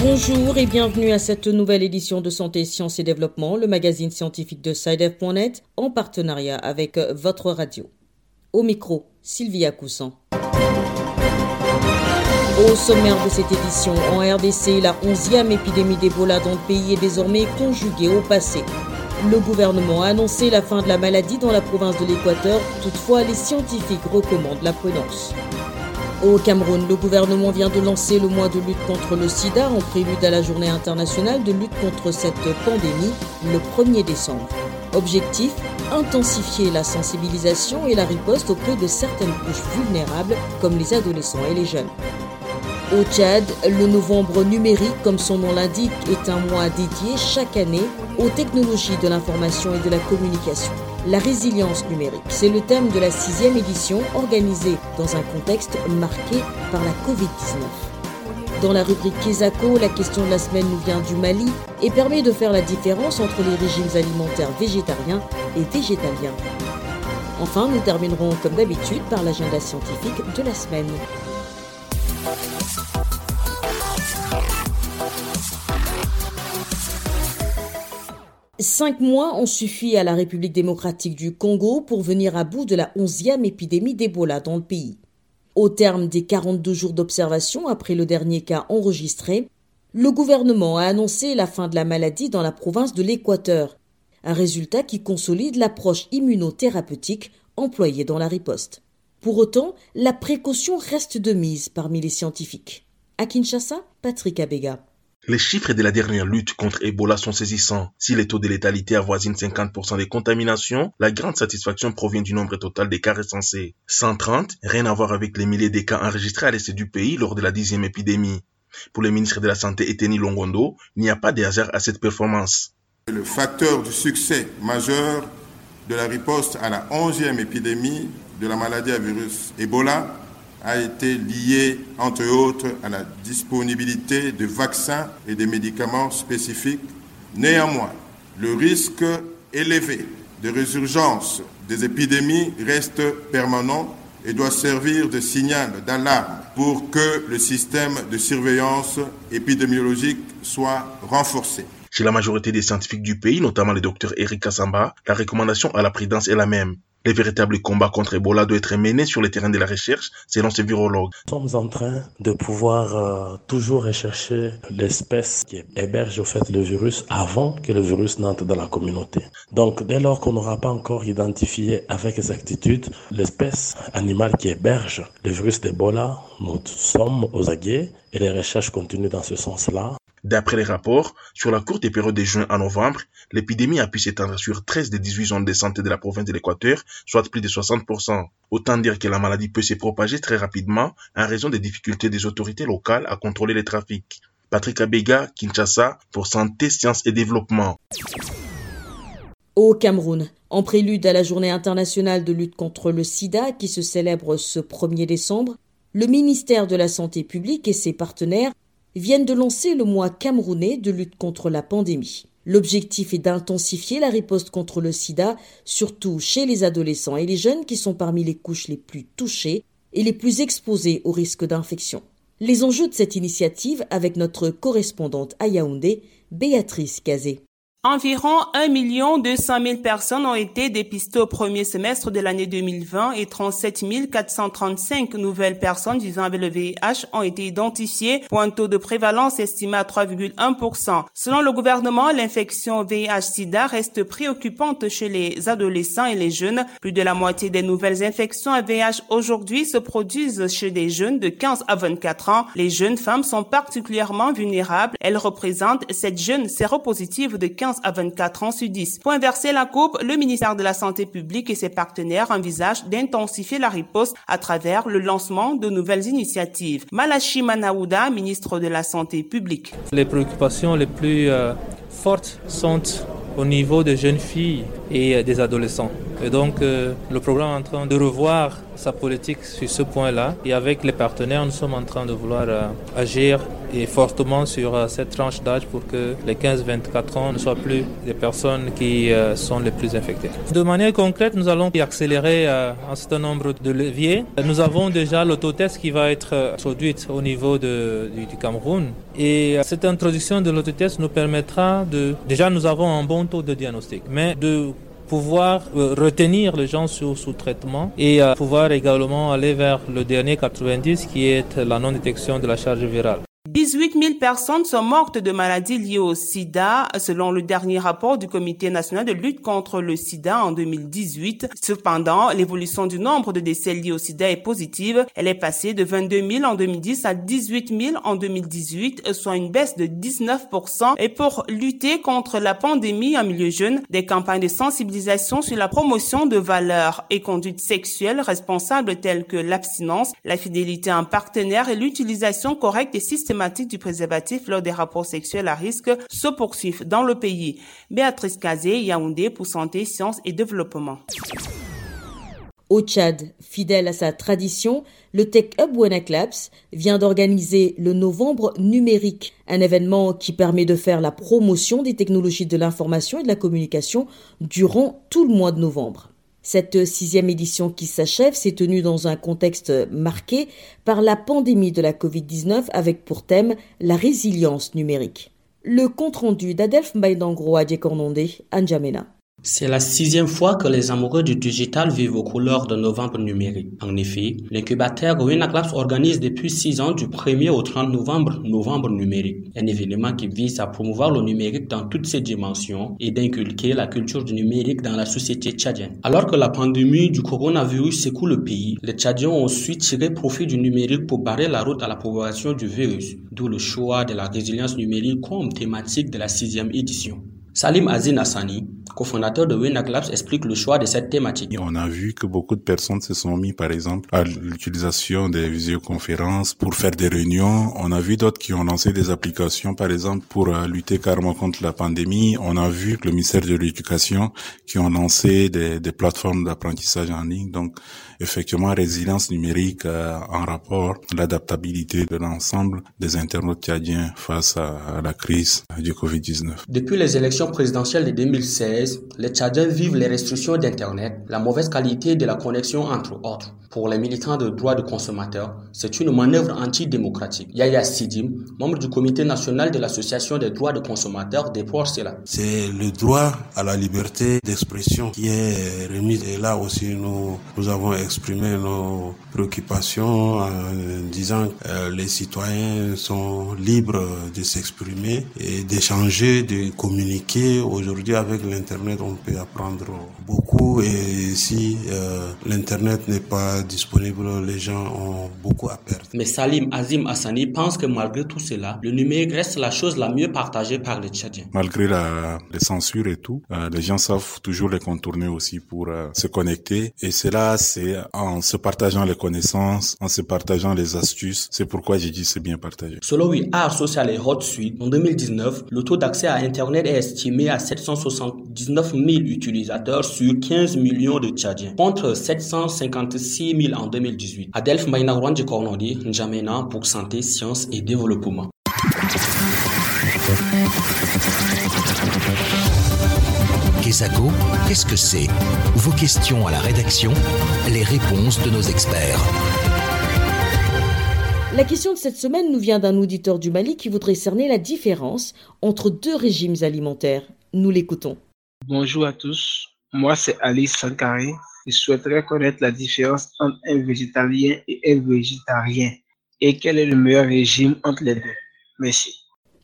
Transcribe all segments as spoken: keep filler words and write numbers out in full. Bonjour et bienvenue à cette nouvelle édition de Santé, Sciences et Développement, le magazine scientifique de SciDev point net, en partenariat avec votre radio. Au micro, Sylvie Akoussan. Au sommaire de cette édition, en R D C, la onzième épidémie d'Ebola dans le pays est désormais conjuguée au passé. Le gouvernement a annoncé la fin de la maladie dans la province de l'Équateur, toutefois les scientifiques recommandent la prudence. Au Cameroun, le gouvernement vient de lancer le mois de lutte contre le sida en prélude à la journée internationale de lutte contre cette pandémie, le premier décembre. Objectif, intensifier la sensibilisation et la riposte auprès de certaines couches vulnérables comme les adolescents et les jeunes. Au Tchad, le novembre numérique, comme son nom l'indique, est un mois dédié chaque année aux technologies de l'information et de la communication. La résilience numérique, c'est le thème de la sixième édition organisée dans un contexte marqué par la covid dix-neuf. Dans la rubrique Kézako, la question de la semaine nous vient du Mali et permet de faire la différence entre les régimes alimentaires végétariens et végétaliens. Enfin, nous terminerons comme d'habitude par l'agenda scientifique de la semaine. Cinq mois ont suffi à la République démocratique du Congo pour venir à bout de la onzième épidémie d'Ebola dans le pays. Au terme des quarante-deux jours d'observation après le dernier cas enregistré, le gouvernement a annoncé la fin de la maladie dans la province de l'Équateur, un résultat qui consolide l'approche immunothérapeutique employée dans la riposte. Pour autant, la précaution reste de mise parmi les scientifiques. À Kinshasa, Patrick Abega. Les chiffres de la dernière lutte contre Ebola sont saisissants. Si les taux de létalité avoisinent cinquante pour cent des contaminations, la grande satisfaction provient du nombre total des cas recensés. cent trente, rien à voir avec les milliers de cas enregistrés à l'est du pays lors de la dixième épidémie. Pour le ministre de la Santé Eteni Longondo, il n'y a pas de hasard à cette performance. Le facteur du succès majeur de la riposte à la onzième épidémie de la maladie à virus Ebola a été lié, entre autres, à la disponibilité de vaccins et de médicaments spécifiques. Néanmoins, le risque élevé de résurgence des épidémies reste permanent et doit servir de signal d'alarme pour que le système de surveillance épidémiologique soit renforcé. Chez la majorité des scientifiques du pays, notamment le docteur Eric Kassamba, la recommandation à la prudence est la même. Les véritables combats contre Ebola doivent être menés sur le terrain de la recherche, selon ces virologues. Nous sommes en train de pouvoir euh, toujours rechercher l'espèce qui héberge au fait le virus avant que le virus n'entre dans la communauté. Donc dès lors qu'on n'aura pas encore identifié avec exactitude l'espèce animale qui héberge le virus d'Ebola, nous sommes aux aguets et les recherches continuent dans ce sens-là. D'après les rapports, sur la courte période de juin à novembre, l'épidémie a pu s'étendre sur treize des dix-huit zones de santé de la province de l'Équateur, soit plus de soixante pour cent. Autant dire que la maladie peut se propager très rapidement en raison des difficultés des autorités locales à contrôler les trafics. Patrick Abega, Kinshasa, pour Santé, Sciences et Développement. Au Cameroun, en prélude à la journée internationale de lutte contre le sida qui se célèbre ce premier décembre, le ministère de la Santé publique et ses partenaires viennent de lancer le mois camerounais de lutte contre la pandémie. L'objectif est d'intensifier la riposte contre le sida, surtout chez les adolescents et les jeunes qui sont parmi les couches les plus touchées et les plus exposées au risque d'infection. Les enjeux de cette initiative avec notre correspondante à Yaoundé, Béatrice Kazé. Environ un million deux cent mille personnes ont été dépistées au premier semestre de l'année deux mille vingt et trente-sept mille quatre cent trente-cinq nouvelles personnes vivant avec le V I H ont été identifiées pour un taux de prévalence estimé à trois virgule un pour cent. Selon le gouvernement, l'infection V I H-Sida reste préoccupante chez les adolescents et les jeunes. Plus de la moitié des nouvelles infections à V I H aujourd'hui se produisent chez des jeunes de quinze à vingt-quatre ans. Les jeunes femmes sont particulièrement vulnérables. Elles représentent sept jeunes séropositives de quinze à vingt-quatre ans sur dix. Pour inverser la courbe, le ministère de la Santé publique et ses partenaires envisagent d'intensifier la riposte à travers le lancement de nouvelles initiatives. Malachie Manaouda, ministre de la Santé publique. Les préoccupations les plus euh, fortes sont au niveau des jeunes filles et euh, des adolescents. Et donc, euh, le programme est en train de revoir sa politique sur ce point-là. Et avec les partenaires, nous sommes en train de vouloir euh, agir et fortement sur cette tranche d'âge pour que les quinze à vingt-quatre ans ne soient plus les personnes qui sont les plus infectées. De manière concrète, nous allons accélérer un certain nombre de leviers. Nous avons déjà l'autotest qui va être introduite au niveau de, du, du Cameroun. Et cette introduction de l'autotest nous permettra de... Déjà, nous avons un bon taux de diagnostic, mais de... pouvoir euh, retenir les gens sous, sous traitement et euh, pouvoir également aller vers le dernier quatre-vingt-dix qui est la non-détection de la charge virale. dix-huit mille personnes sont mortes de maladies liées au sida, selon le dernier rapport du Comité national de lutte contre le sida en deux mille dix-huit. Cependant, l'évolution du nombre de décès liés au sida est positive. Elle est passée de vingt-deux mille en deux mille dix à dix-huit mille en deux mille dix-huit, soit une baisse de dix-neuf pour cent. Et pour lutter contre la pandémie en milieu jeune, des campagnes de sensibilisation sur la promotion de valeurs et conduites sexuelles responsables telles que l'abstinence, la fidélité à un partenaire et l'utilisation correcte et systématique du préservatif lors des rapports sexuels à risque se poursuivent dans le pays. Béatrice Kazé, Yaoundé pour Santé, Sciences et Développement. Au Tchad, fidèle à sa tradition, le Tech Hub WenakLabs vient d'organiser le Novembre numérique, un événement qui permet de faire la promotion des technologies de l'information et de la communication durant tout le mois de novembre. Cette sixième édition qui s'achève s'est tenue dans un contexte marqué par la pandémie de la covid dix-neuf avec pour thème la résilience numérique. Le compte-rendu d'Adelph Mbaïdangro à Djekornondé, N'Djamena. C'est la sixième fois que les amoureux du digital vivent aux couleurs de novembre numérique. En effet, l'incubateur WenakLabs organise depuis six ans du premier au trente novembre, novembre numérique. Un événement qui vise à promouvoir le numérique dans toutes ses dimensions et d'inculquer la culture du numérique dans la société tchadienne. Alors que la pandémie du coronavirus secoue le pays, les Tchadiens ont su tirer profit du numérique pour barrer la route à la propagation du virus. D'où le choix de la résilience numérique comme thématique de la sixième édition. Salim Azim Hassani, cofondateur de WenakLabs, explique le choix de cette thématique. On a vu que beaucoup de personnes se sont mis, par exemple, à l'utilisation des visioconférences pour faire des réunions. On a vu d'autres qui ont lancé des applications, par exemple, pour lutter carrément contre la pandémie. On a vu que le ministère de l'Éducation qui ont lancé des, des plateformes d'apprentissage en ligne. Donc, effectivement, résilience numérique euh, en rapport à l'adaptabilité de l'ensemble des internautes tchadiens face à, à la crise du covid dix-neuf. Depuis les élections présidentielles de deux mille seize, les Tchadiens vivent les restrictions d'Internet, la mauvaise qualité de la connexion entre autres. Pour les militants de droits de consommateurs, c'est une manœuvre antidémocratique. Yaya Sidim, membre du comité national de l'association des droits de consommateurs, déplore cela. C'est le droit à la liberté d'expression qui est remis. Et là aussi, nous, nous avons exprimé nos préoccupations en disant que euh, les citoyens sont libres de s'exprimer et d'échanger, de communiquer. Aujourd'hui, avec l'internet, on peut apprendre beaucoup et si euh, l'Internet n'est pas disponible, les gens ont beaucoup à perdre. Mais Salim Azim Hassani pense que malgré tout cela, le numérique reste la chose la mieux partagée par les Tchadiens. Malgré la, les censures et tout, euh, les gens savent toujours les contourner aussi pour euh, se connecter. Et cela, c'est en se partageant les connaissances, en se partageant les astuces. C'est pourquoi j'ai dit c'est bien partagé. Selon Art Social et Hot Suite, en deux mille dix-neuf, le taux d'accès à Internet est estimé à sept cent soixante dix-neuf mille utilisateurs sur quinze millions de Tchadiens, contre sept cent cinquante-six mille en deux mille dix-huit. Adelph Maïnagouan de Cornodi, N'Djamena pour Santé, Sciences et Développement. Kézako, qu'est-ce que c'est ? Vos questions à la rédaction, les réponses de nos experts. La question de cette semaine nous vient d'un auditeur du Mali qui voudrait cerner la différence entre deux régimes alimentaires. Nous l'écoutons. Bonjour à tous, moi c'est Alice Sankari. Je souhaiterais connaître la différence entre un végétalien et un végétarien et quel est le meilleur régime entre les deux. Merci.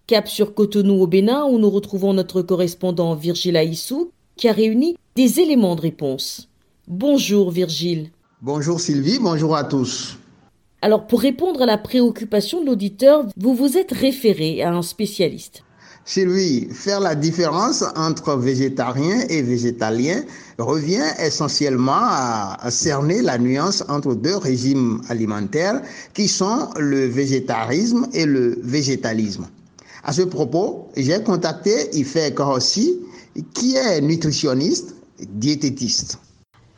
Cap sur Cotonou au Bénin où nous retrouvons notre correspondant Virgile Aissou qui a réuni des éléments de réponse. Bonjour Virgile. Bonjour Sylvie, bonjour à tous. Alors pour répondre à la préoccupation de l'auditeur, vous vous êtes référé à un spécialiste. Sylvie, faire la différence entre végétarien et végétalien revient essentiellement à cerner la nuance entre deux régimes alimentaires qui sont le végétarisme et le végétalisme. À ce propos, j'ai contacté Yves Fekorsi, qui est nutritionniste, diététiste.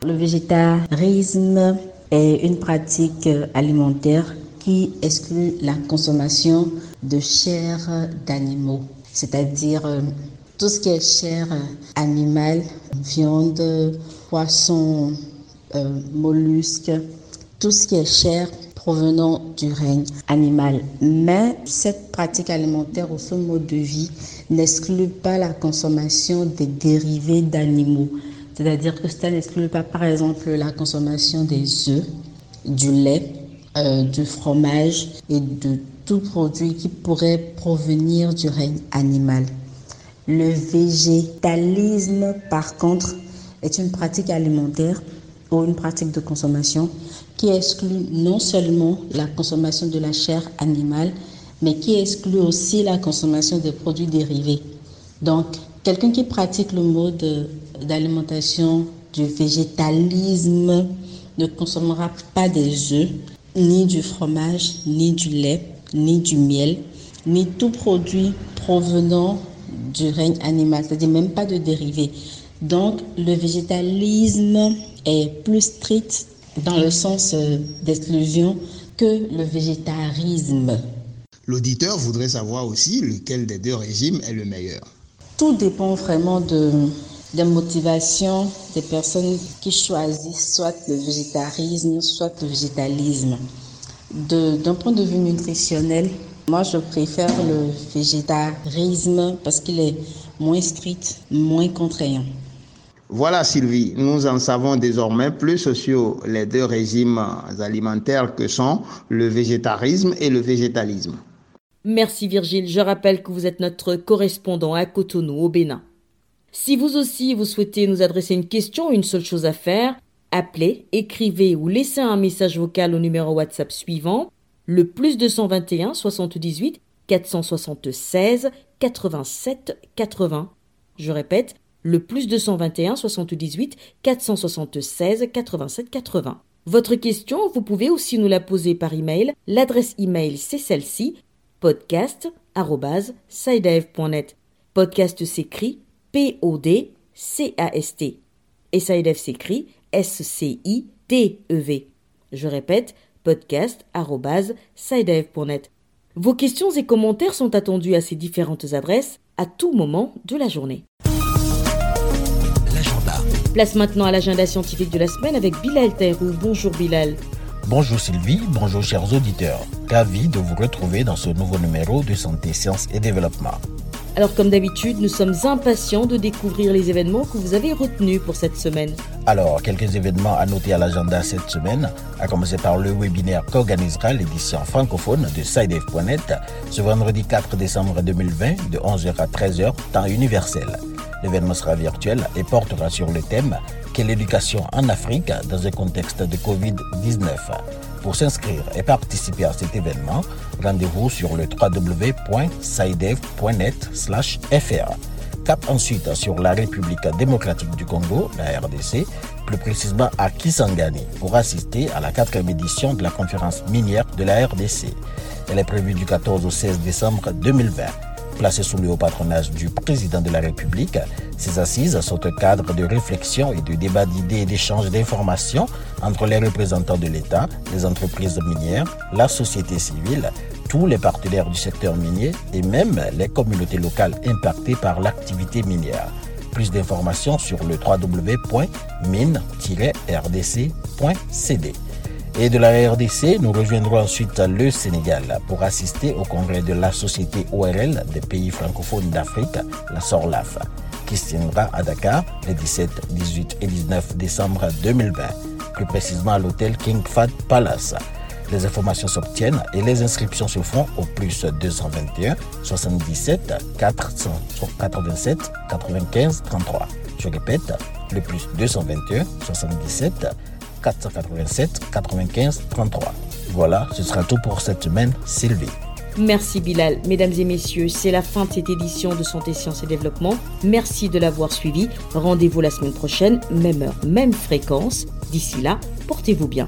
Le végétarisme est une pratique alimentaire qui exclut la consommation de chair d'animaux, c'est-à-dire tout ce qui est chair animale, viande, poisson, euh, mollusques, tout ce qui est chair provenant du règne animal. Mais cette pratique alimentaire ou ce mode de vie n'exclut pas la consommation des dérivés d'animaux. C'est-à-dire que ça n'exclut pas, par exemple, la consommation des œufs, du lait, euh, du fromage et de tout produit qui pourrait provenir du règne animal. Le végétalisme, par contre, est une pratique alimentaire ou une pratique de consommation qui exclut non seulement la consommation de la chair animale, mais qui exclut aussi la consommation des produits dérivés. Donc, quelqu'un qui pratique le mode d'alimentation du végétalisme ne consommera pas des œufs, ni du fromage, ni du lait, ni du miel, ni tout produit provenant du règne animal, c'est-à-dire même pas de dérivés. Donc, le végétalisme est plus strict dans le sens d'exclusion que le végétarisme. L'auditeur voudrait savoir aussi lequel des deux régimes est le meilleur. Tout dépend vraiment de, des motivations des personnes qui choisissent soit le végétarisme, soit le végétalisme. De, d'un point de vue nutritionnel, moi je préfère le végétarisme parce qu'il est moins strict, moins contraignant. Voilà Sylvie, nous en savons désormais plus sur les deux régimes alimentaires que sont le végétarisme et le végétalisme. Merci Virgile, je rappelle que vous êtes notre correspondant à Cotonou, au Bénin. Si vous aussi vous souhaitez nous adresser une question, une seule chose à faire, appelez, écrivez ou laissez un message vocal au numéro WhatsApp suivant, le plus deux cent vingt et un soixante-dix-huit quatre cent soixante-seize quatre-vingt-sept quatre-vingts. Je répète, le plus deux cent vingt et un soixante-dix-huit quatre cent soixante-seize quatre-vingt-sept quatre-vingts. Votre question, vous pouvez aussi nous la poser par email. L'adresse email, c'est celle-ci, podcast arobase sidev point net. Podcast s'écrit P O D C A S T. Et SciDev s'écrit S C I D E V. Je répète, podcast arobase sidev point net. Vos questions et commentaires sont attendus à ces différentes adresses à tout moment de la journée. Place maintenant à l'agenda scientifique de la semaine avec Bilal Terrou. Bonjour Bilal. Bonjour Sylvie, bonjour chers auditeurs. Ravi de vous retrouver dans ce nouveau numéro de Santé, Sciences et Développement. Alors comme d'habitude, nous sommes impatients de découvrir les événements que vous avez retenus pour cette semaine. Alors, quelques événements à noter à l'agenda cette semaine, à commencer par le webinaire qu'organisera l'édition francophone de SciDev point net ce vendredi quatre décembre deux mille vingt de onze heures à treize heures, temps universel. L'événement sera virtuel et portera sur le thème « Quelle éducation en Afrique dans un contexte de covid dix-neuf ». Pour s'inscrire et participer à cet événement, rendez-vous sur le w w w point sidev point net slash f r. Cap ensuite sur la République démocratique du Congo, la R D C, plus précisément à Kisangani, pour assister à la quatrième édition de la conférence minière de la R D C. Elle est prévue du quatorze au seize décembre deux mille vingt. Placée sous le patronage du président de la République, ces assises sont un cadre de réflexion et de débat d'idées et d'échange d'informations entre les représentants de l'État, les entreprises minières, la société civile, tous les partenaires du secteur minier et même les communautés locales impactées par l'activité minière. Plus d'informations sur le w w w point mine tiret r d c point c d. Et de la R D C, nous rejoindrons ensuite le Sénégal pour assister au congrès de la Société O R L des pays francophones d'Afrique, la SORLAF, qui se tiendra à Dakar les dix-sept, dix-huit et dix-neuf décembre deux mille vingt, plus précisément à l'hôtel King Fahd Palace. Les informations s'obtiennent et les inscriptions se font au plus deux cent vingt et un soixante-dix-sept quatre cent quatre-vingt-sept quatre-vingt-quinze trente-trois. Je répète, le plus deux cent vingt et un soixante-dix-sept quatre cent quatre-vingt-sept quatre-vingt-quinze trente-trois. Voilà, ce sera tout pour cette semaine, Sylvie. Merci Bilal. Mesdames et messieurs, c'est la fin de cette édition de Santé, Sciences et Développement. Merci de l'avoir suivi. Rendez-vous la semaine prochaine, même heure, même fréquence. D'ici là, portez-vous bien.